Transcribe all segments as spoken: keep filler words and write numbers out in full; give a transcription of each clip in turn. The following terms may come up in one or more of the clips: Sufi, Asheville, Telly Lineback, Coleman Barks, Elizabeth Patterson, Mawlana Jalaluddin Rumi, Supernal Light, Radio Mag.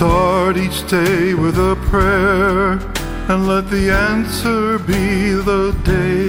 Start each day with a prayer, and let the answer be the day.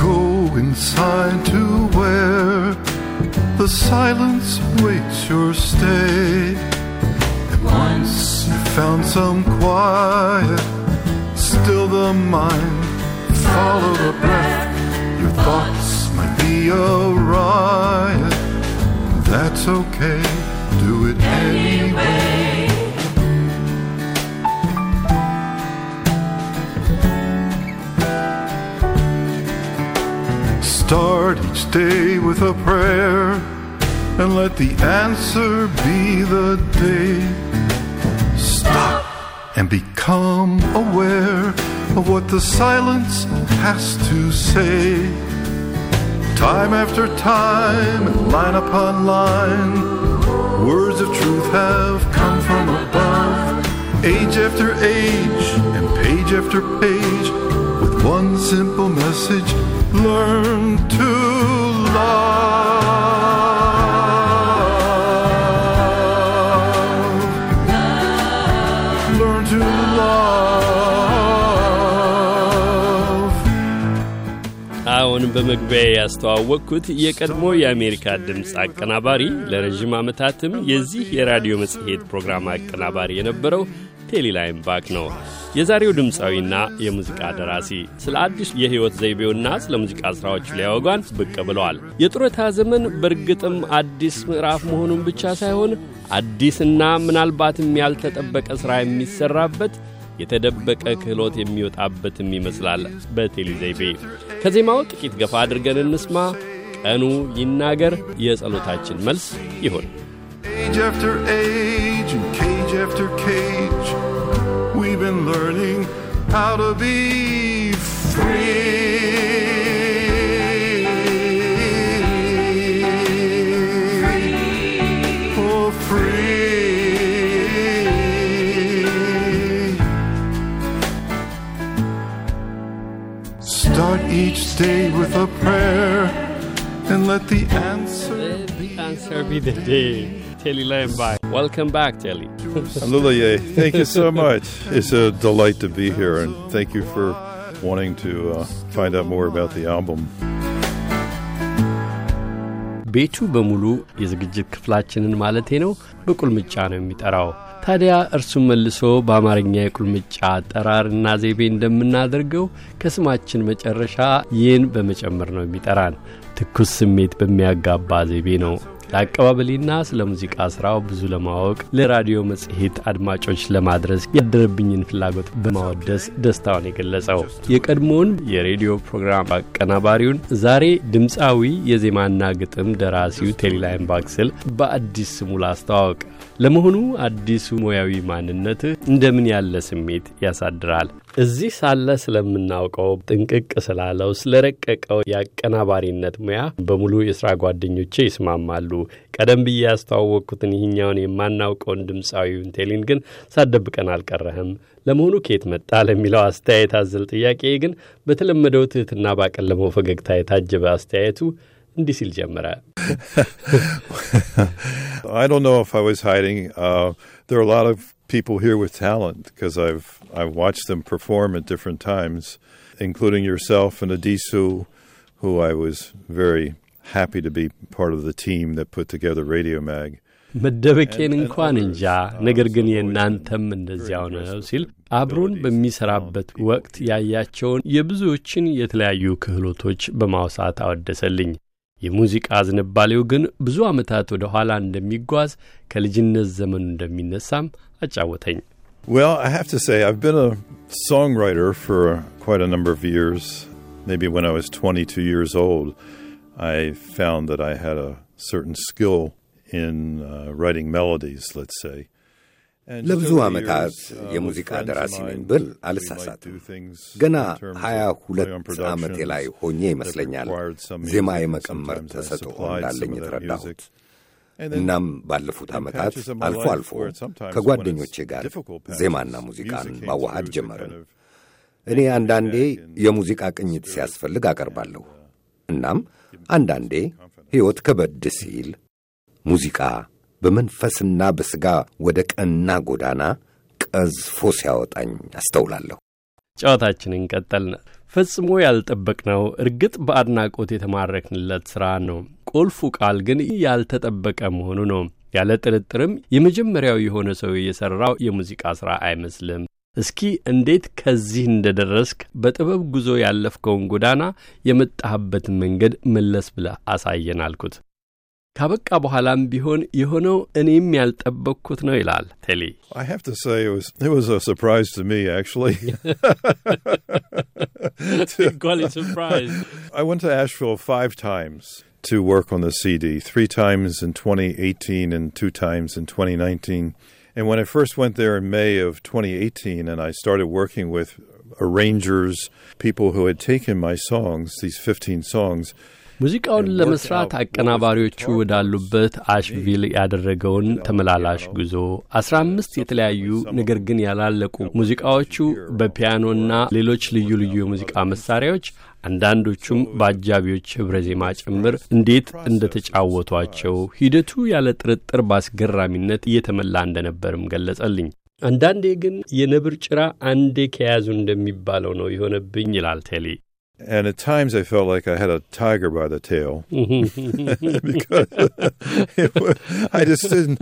Go inside to where the silence waits your stay. And once you found some quiet, still the mind, follow the breath. Your thoughts might be a riot, that's okay, do it anyway. Start each day with a prayer, and let the answer be the day. Stop and become aware of what the silence has to say. Time after time, and line upon line, words of truth have come from above. Age after age, and page after page, with one simple message, learn to love. Love. Learn to love. አሁን በመግቢያ ያስተዋወቅኩት የቀድሞ የአሜሪካ ድምጽ አቀናባሪ ለረጅም ዓመታትም የዚህ የራዲዮ መጽሔት ፕሮግራም አቀናባሪ የነበረው ቴሊ ላይንባክ ነው። የዛሬው ድምጻዊና የሙዚቃ ደራሲ ስለ አዲስ የህይወት ዘይቤውና ስለ ሙዚቃ ስራዎቹ ሊያወጋን ብቅ ብለዋል። የጥሮታ ዘመን በርግጥም አዲስ ምዕራፍ መሆኑን ብቻ ሳይሆን አዲስና ምናልባትም ያልተጠበቀ ስራ የሚሰራበት የተደበቀ ክህሎት የሚወጣበትም ይመስላል በቴሊ ዘይቤ። ከዜማው ጥቂት ገፋ አድርገን እንስማ። ቀኑ ይናገር የጸሎታችን መልስ ይሁን። Age after age and cage after cage, we've been learning how to be free. Free. Oh, free. Start each day with a prayer and let the answer let the answer be the day. Telly Lineback. Welcome back, Telly. Hallelujah. Thank you so much. It's a delight to be here, and thank you for wanting to uh, find out more about the album. B two Bamulu የዝግጅት ክፍላችንን ማለቴ ነው በቁልምጫ ነው የሚጠራው። ታዲያ እርሱ መልሶ በአማርኛ የቁልምጫ አጠራርና ዘይቤ እንደምናደርገው ከስማችን መጨረሻ ይን በመጨመር ነው የሚጠራን። ትኩስ ስሜት በሚያጋባ ዘይቤ ነው። ለአቀባበልና ስለ ሙዚቃ ስራው ብዙ ለማወቅ ለራዲዮ መጽሔት አድማጮች ለማድረስ ያደረብኝን ፍላጎት በማወደስ ደስታውን የገለጸው የቀድሞውን የሬዲዮ ፕሮግራም አቀናባሪውን ዛሬ ድምጻዊ የዜማና ግጥም ደራሲው ቴሊ ላይንባክ ስል በአዲስ ስሙ ላስተዋወቅ። ለመሆኑ አዲሱ ሙያዊ ማንነት እንደምን ያለ ስሜት ያሳድራል? እዚህ ሳለ ስለምናውቀው ጥንቅቅ ስላለው ስለረቀቀው ያቀናባሪነት ሙያ በሙሉ የሥራ ጓደኞቼ ይስማማሉ። ቀደም ብዬ ያስተዋወቅኩትን ይህኛውን የማናውቀውን ድምጻዊውን ቴሊን ግን ሳደብቀን አልቀረህም። ለመሆኑ ከየት መጣ ለሚለው አስተያየት አዘል ጥያቄ ግን በተለመደው ትህትና ባቀለመው ፈገግታ የታጀበ አስተያየቱ እንዲህ ሲል ጀመረ። I don't know if I was hiding. Uh, there are a lot of people here with talent because I've I've watched them perform at different times, including yourself and Adisu, who I was very happy to be part of the team that put together Radio Mag. መደበቄን እንኳን እንጃ ነገር ግን የናንተም እንደዚያው ነው ሲል አብሩን በሚሰራበት ወቅት ያያቸውን የብዙዎችን የተለያዩ ክህሎቶች በማውሳት አወደሰልኝ። የሙዚቃ ዝንባሌው ግን ብዙ አመታት ወደ ኋላ እንደሚጓዝ ከልጅነት ዘመኑ እንደሚነሳም አጫወተኝ። Well, I have to say I've been a songwriter for quite a number of years. Maybe when I was twenty-two years old, I found that I had a certain skill in uh, writing melodies, let's say. ለብዙ አመታት የሙዚቃ ደራሲ ነኝ ብል አልሳሳትም። ገና ሃያ ሁለት አመቴ ላይ ሆኜ ይመስለኛል ዜማ የመቀመር ተሰጥኦ እንዳለኝ ተረዳሁት። እናም ባለፉት አመታት አልፎ አልፎ ከጓደኞቼ ጋር ዜማና ሙዚቃን ማዋሃድ ጀመርን። እኔ አንዳንዴ የሙዚቃ ቅኝት ሲያስፈልግ አቀርባለሁ። እናም አንዳንዴ ህይወት ከበድ ሲል ሙዚቃ በመንፈስና በስጋ ወደቀና ጎዳና ቀዝፎስ ያወጣኝ አስተውላለሁ። ጨዋታችንን ቀጠልን። ፈጽሞ ያልተጠበቅነው እርግጥ በአድናቆት የተማረክንለት ስራ ነው። ቁልፉ ቃል ግን ያልተጠበቀ መሆኑ ነው። ያለ ጥርጥርም የመጀመሪያው የሆነ ሰው የሰራው የሙዚቃ ስራ አይመስልም። እስኪ እንዴት ከዚህ እንደደረስክ በጥበብ ጉዞ ያለፍከውን ጎዳና የመጣህበት መንገድ መለስ ብለህ አሳየን አልኩት። ካበቃ በኋላም ቢሆን የሆነው እኔም ያልጠበቅኩት ነው ይላል ቴሊ። I have to say it was it was a surprise to me actually. It's a golly surprise. I went to Asheville five times to work on the C D, three times in twenty eighteen and two times in twenty nineteen. And when I first went there in May of twenty eighteen and I started working with arrangers, people who had taken my songs, these fifteen songs. ሙዚቃውን ለመስራት አቀናባሪዎቹ ወዳሉበት አሽቪል ያደረገውን ተመላላሽ ጉዞ አስራ አምስት የተለያዩ ነገር ግን ያላለቁ ሙዚቃዎቹ በፒያኖና ሌሎች ልዩ ልዩ የሙዚቃ መሳሪያዎች አንዳንዶቹም ባጃቢዎች ህብረዜማ ጭምር እንዴት እንደተጫወቷቸው ሂደቱ ያለ ጥርጥር ባስገራሚነት እየተመላ እንደነበርም ገለጸልኝ። አንዳንዴ ግን የነብር ጭራ አንዴ ከያዙ እንደሚባለው ነው የሆነብኝ ይላል ቴሊ። And at times I felt like I had a tiger by the tail because it was, I just didn't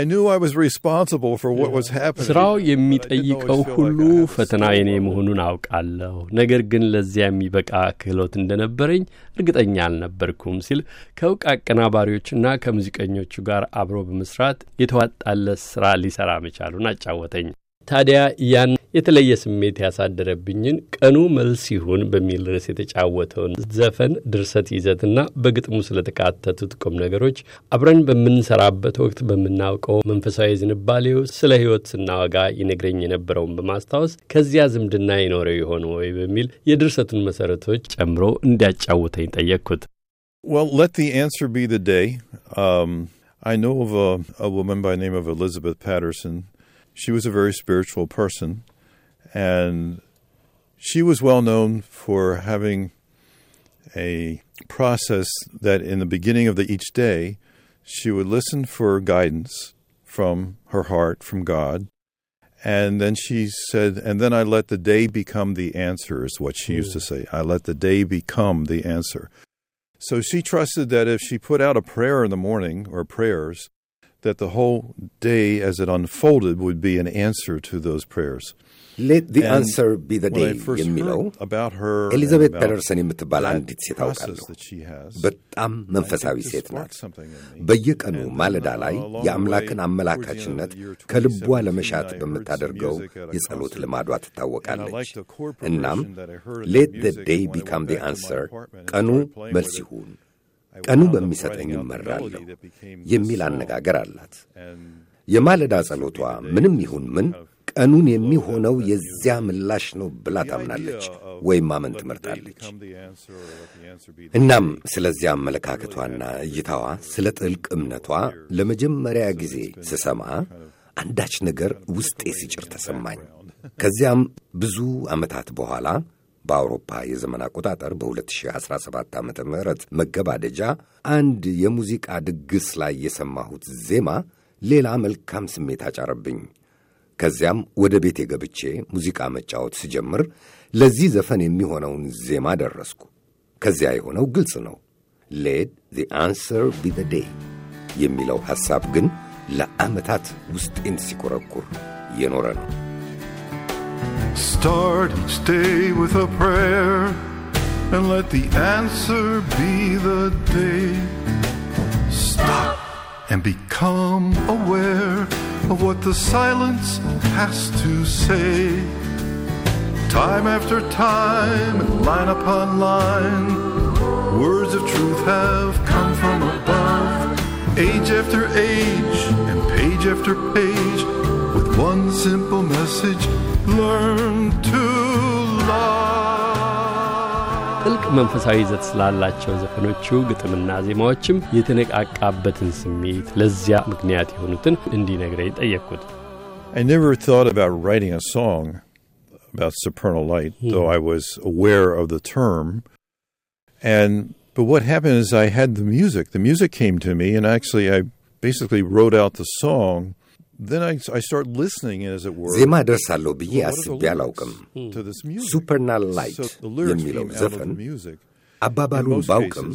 I knew I was responsible for what was happening. ስራው የሚጠይቀው ሁሉ ፈተና የኔ መሆኑን አውቃለሁ። ነገር ግን ለዚያ የሚበቃ ክህሎት እንደነበረኝ እርግጠኛ አልነበርኩም ሲል ከውቅ አቀናባሪዎችና ከሙዚቀኞቹ ጋር አብሮ በመስራት የተዋጣለት ስራ ሊሰራ መቻሉን አጫወተኝ። ታዲያ ያን የተለየ ስሜት ያሳደረብኝን ቀኑ መልስ ይሁን በሚል ርዕስ የተጫወተውን ዘፈን ድርሰት ይዘትና በግጥሙ ስለተካተቱት ቁም ነገሮች አብረን በመንሰራበት ወቅት በመናውቀው መንፈሳዊ ዝንባሌው ስለ ህይወት ስናወጋ ይነግረኝ የነበረውን በማስታወስ ከዚያ ዝምድና ይኖረው ይሆን ወይ በሚል የድርሰቱን መሰረቶች ጨምሮ እንዲያጫውተኝ ጠየቅኩት። Well, let the answer be the day. Um I know of a, a woman by the name of Elizabeth Patterson. She was a very spiritual person, and she was well known for having a process that in the beginning of the each day, she would listen for guidance from her heart, from God, and then she said, and then I let the day become the answer, is what she mm. used to say. I let the day become the answer. So she trusted that if she put out a prayer in the morning, or prayers, that the whole day as it unfolded would be an answer to those prayers. Let the and answer be the day, Emilio. About her Elizabeth Patterson የምትባላንዲት ሲታውቃለች። በጣም መንፈሳዊ ሴት ናት። በየቀኑ ማለዳ ላይ የአምላክን አመላካችነት ከልቧ ለመሻት በመታደርገው የጸሎት ልማዷ ትታወቃለች። እናም let the day become the answer. ቀኑ መልስ ይሁን ቀኑ በሚሰጠኝ መራለሁ የሚል አነጋገር አላት። የማለዳ ጸሎቷ ምንም ይሁን ምን ቀኑን የሚሆነው የዚያ ምላሽ ነው ብላ ታምናለች ወይም ማመን ትመርጣለች። እናም ስለዚህ አመለካከቷና እይታዋ ስለ ጥልቅ እምነቷ ለመጀመሪያ ጊዜ ስሰማ አንዳች ነገር ውስጤ ሲጭር ተሰማኝ። ከዚያም ብዙ አመታት በኋላ በአውሮፓ የዘመን አቆጣጠር በ2017 ዓመተ ምህረት መገባደጃ አንድ የሙዚቃ ድግስ ላይ የሰማሁት ዜማ ሌላ መልካም ስሜት አጫረብኝ። ከዚያም ወደ ቤቴ ገብቼ ሙዚቃ መጫወት ስጀምር ለዚህ ዘፈን የሚሆነውን ዜማ ደረስኩ። ከዚያ የሆነው ግልጽ ነው። Let the answer be the day የሚለው ሐሳብ ግን ለአመታት ውስጤን ሲኮረኩር የኖረ ነው። Start each day with a prayer and let the answer be the day. Stop and become aware of what the silence has to say. Time after time and line upon line, words of truth have come from above. Age after age and page after page, with one simple message, learn to love. ጥልቅ መንፈሳዊ ይዘት ስላላቸው ዘፈኖቹ ግጥምና ዜማዎችም የተነቃቃበትን ስሜት ለዚያ ምክንያት የሆኑትን እንዲነግረኝ ጠየቅኩት። I never thought about writing a song about supernal light, hmm. though I was aware of the term. And but what happened is I had the music. The music came to me, and actually I basically wrote out the song, then I, I start listening, as it were. ዜማ ደርሳለሁ ብዬ አስቤ አላውቅም። Supernal Light የሚለው ዘፈን አባባሉን ባውቅም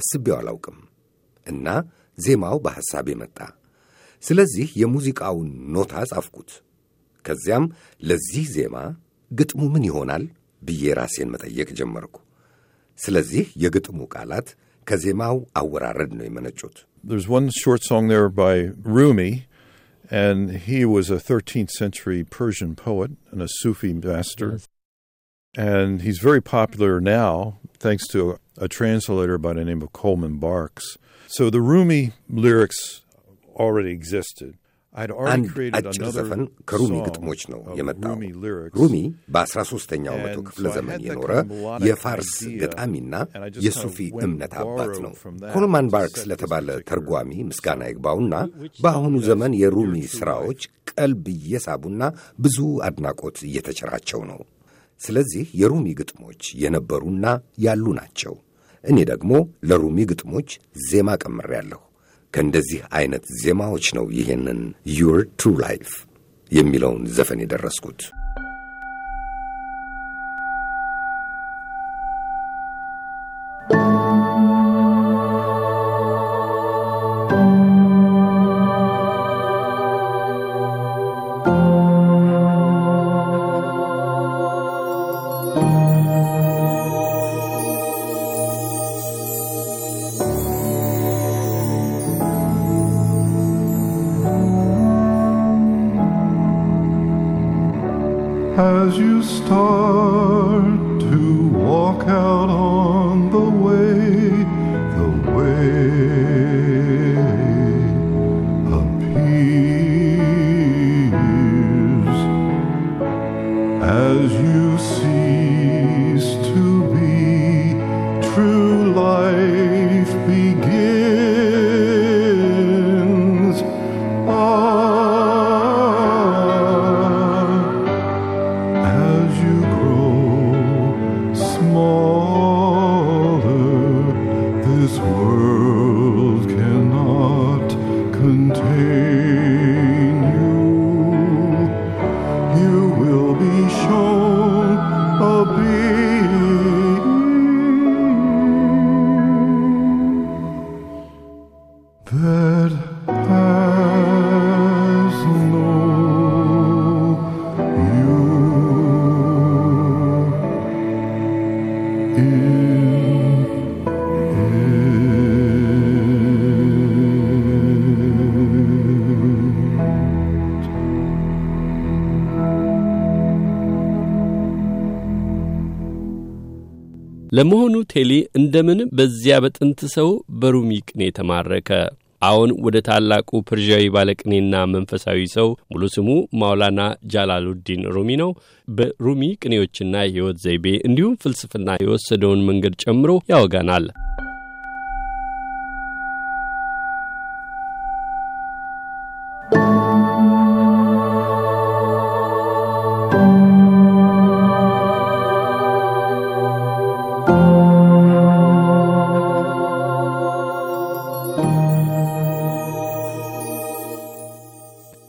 አስቤው አላውቅም እና ዜማው በሐሳቤ መጣ። ስለዚህ የሙዚቃውን ኖታ ጻፍኩት። ከዚያም ለዚህ ዜማ ግጥሙ ምን ይሆናል ብዬ ራሴን መጠየቅ ጀመርኩ። ስለዚህ የግጥሙ ቃላት ከዜማው አወራረድ ነው የመነጩት። There's one short song there by Rumi, and he was a thirteenth century Persian poet and a Sufi master. Yes. And he's very popular now thanks to a translator by the name of Coleman Barks. So the Rumi lyrics already existed. I'd already created another song of Rumi lyrics. Rumi, በአስራ ሦስተኛው መቶ ክፍለ ዘመን የኖረ የፋርስ ገጣሚና የሱፊ እምነት አባት ነው። ኮልማን ባርክስ ለተባለ ተርጓሚ ምስጋና ይግባውና በአሁኑ ዘመን የሩሚ ስራዎች ቀልብ እየሳቡና ብዙ አድናቆት እየተቸራቸው ነው። ስለዚህ የሩሚ ግጥሞች የነበሩና ያሉ ናቸው። እኔ ደግሞ ለሩሚ ግጥሞች ዜማ ቀምሬያለሁ። ከእንደዚህ አይነት ዜማዎች ነው ይሄንን your true life የሚለውን ዘፈን የደረስኩት። As you start to walk out on the way, the way appears. As you cease to be, true life begins. Oh, ለመሆኑ ቴሊ እንደምን በዚያ በጥንት ሰው በሩሚ ቅኔ ተማረከ? አሁን ወደ ታላቁ ፐርዣዊ ባለቅኔና መንፈሳዊ ሰው ሙሉ ስሙ ማውላና ጃላሉዲን ሩሚ ነው። በሩሚ ቅኔዎችና የህይወት ዘይቤ እንዲሁም ፍልስፍና የወሰደውን መንገድ ጨምሮ ያወጋናል።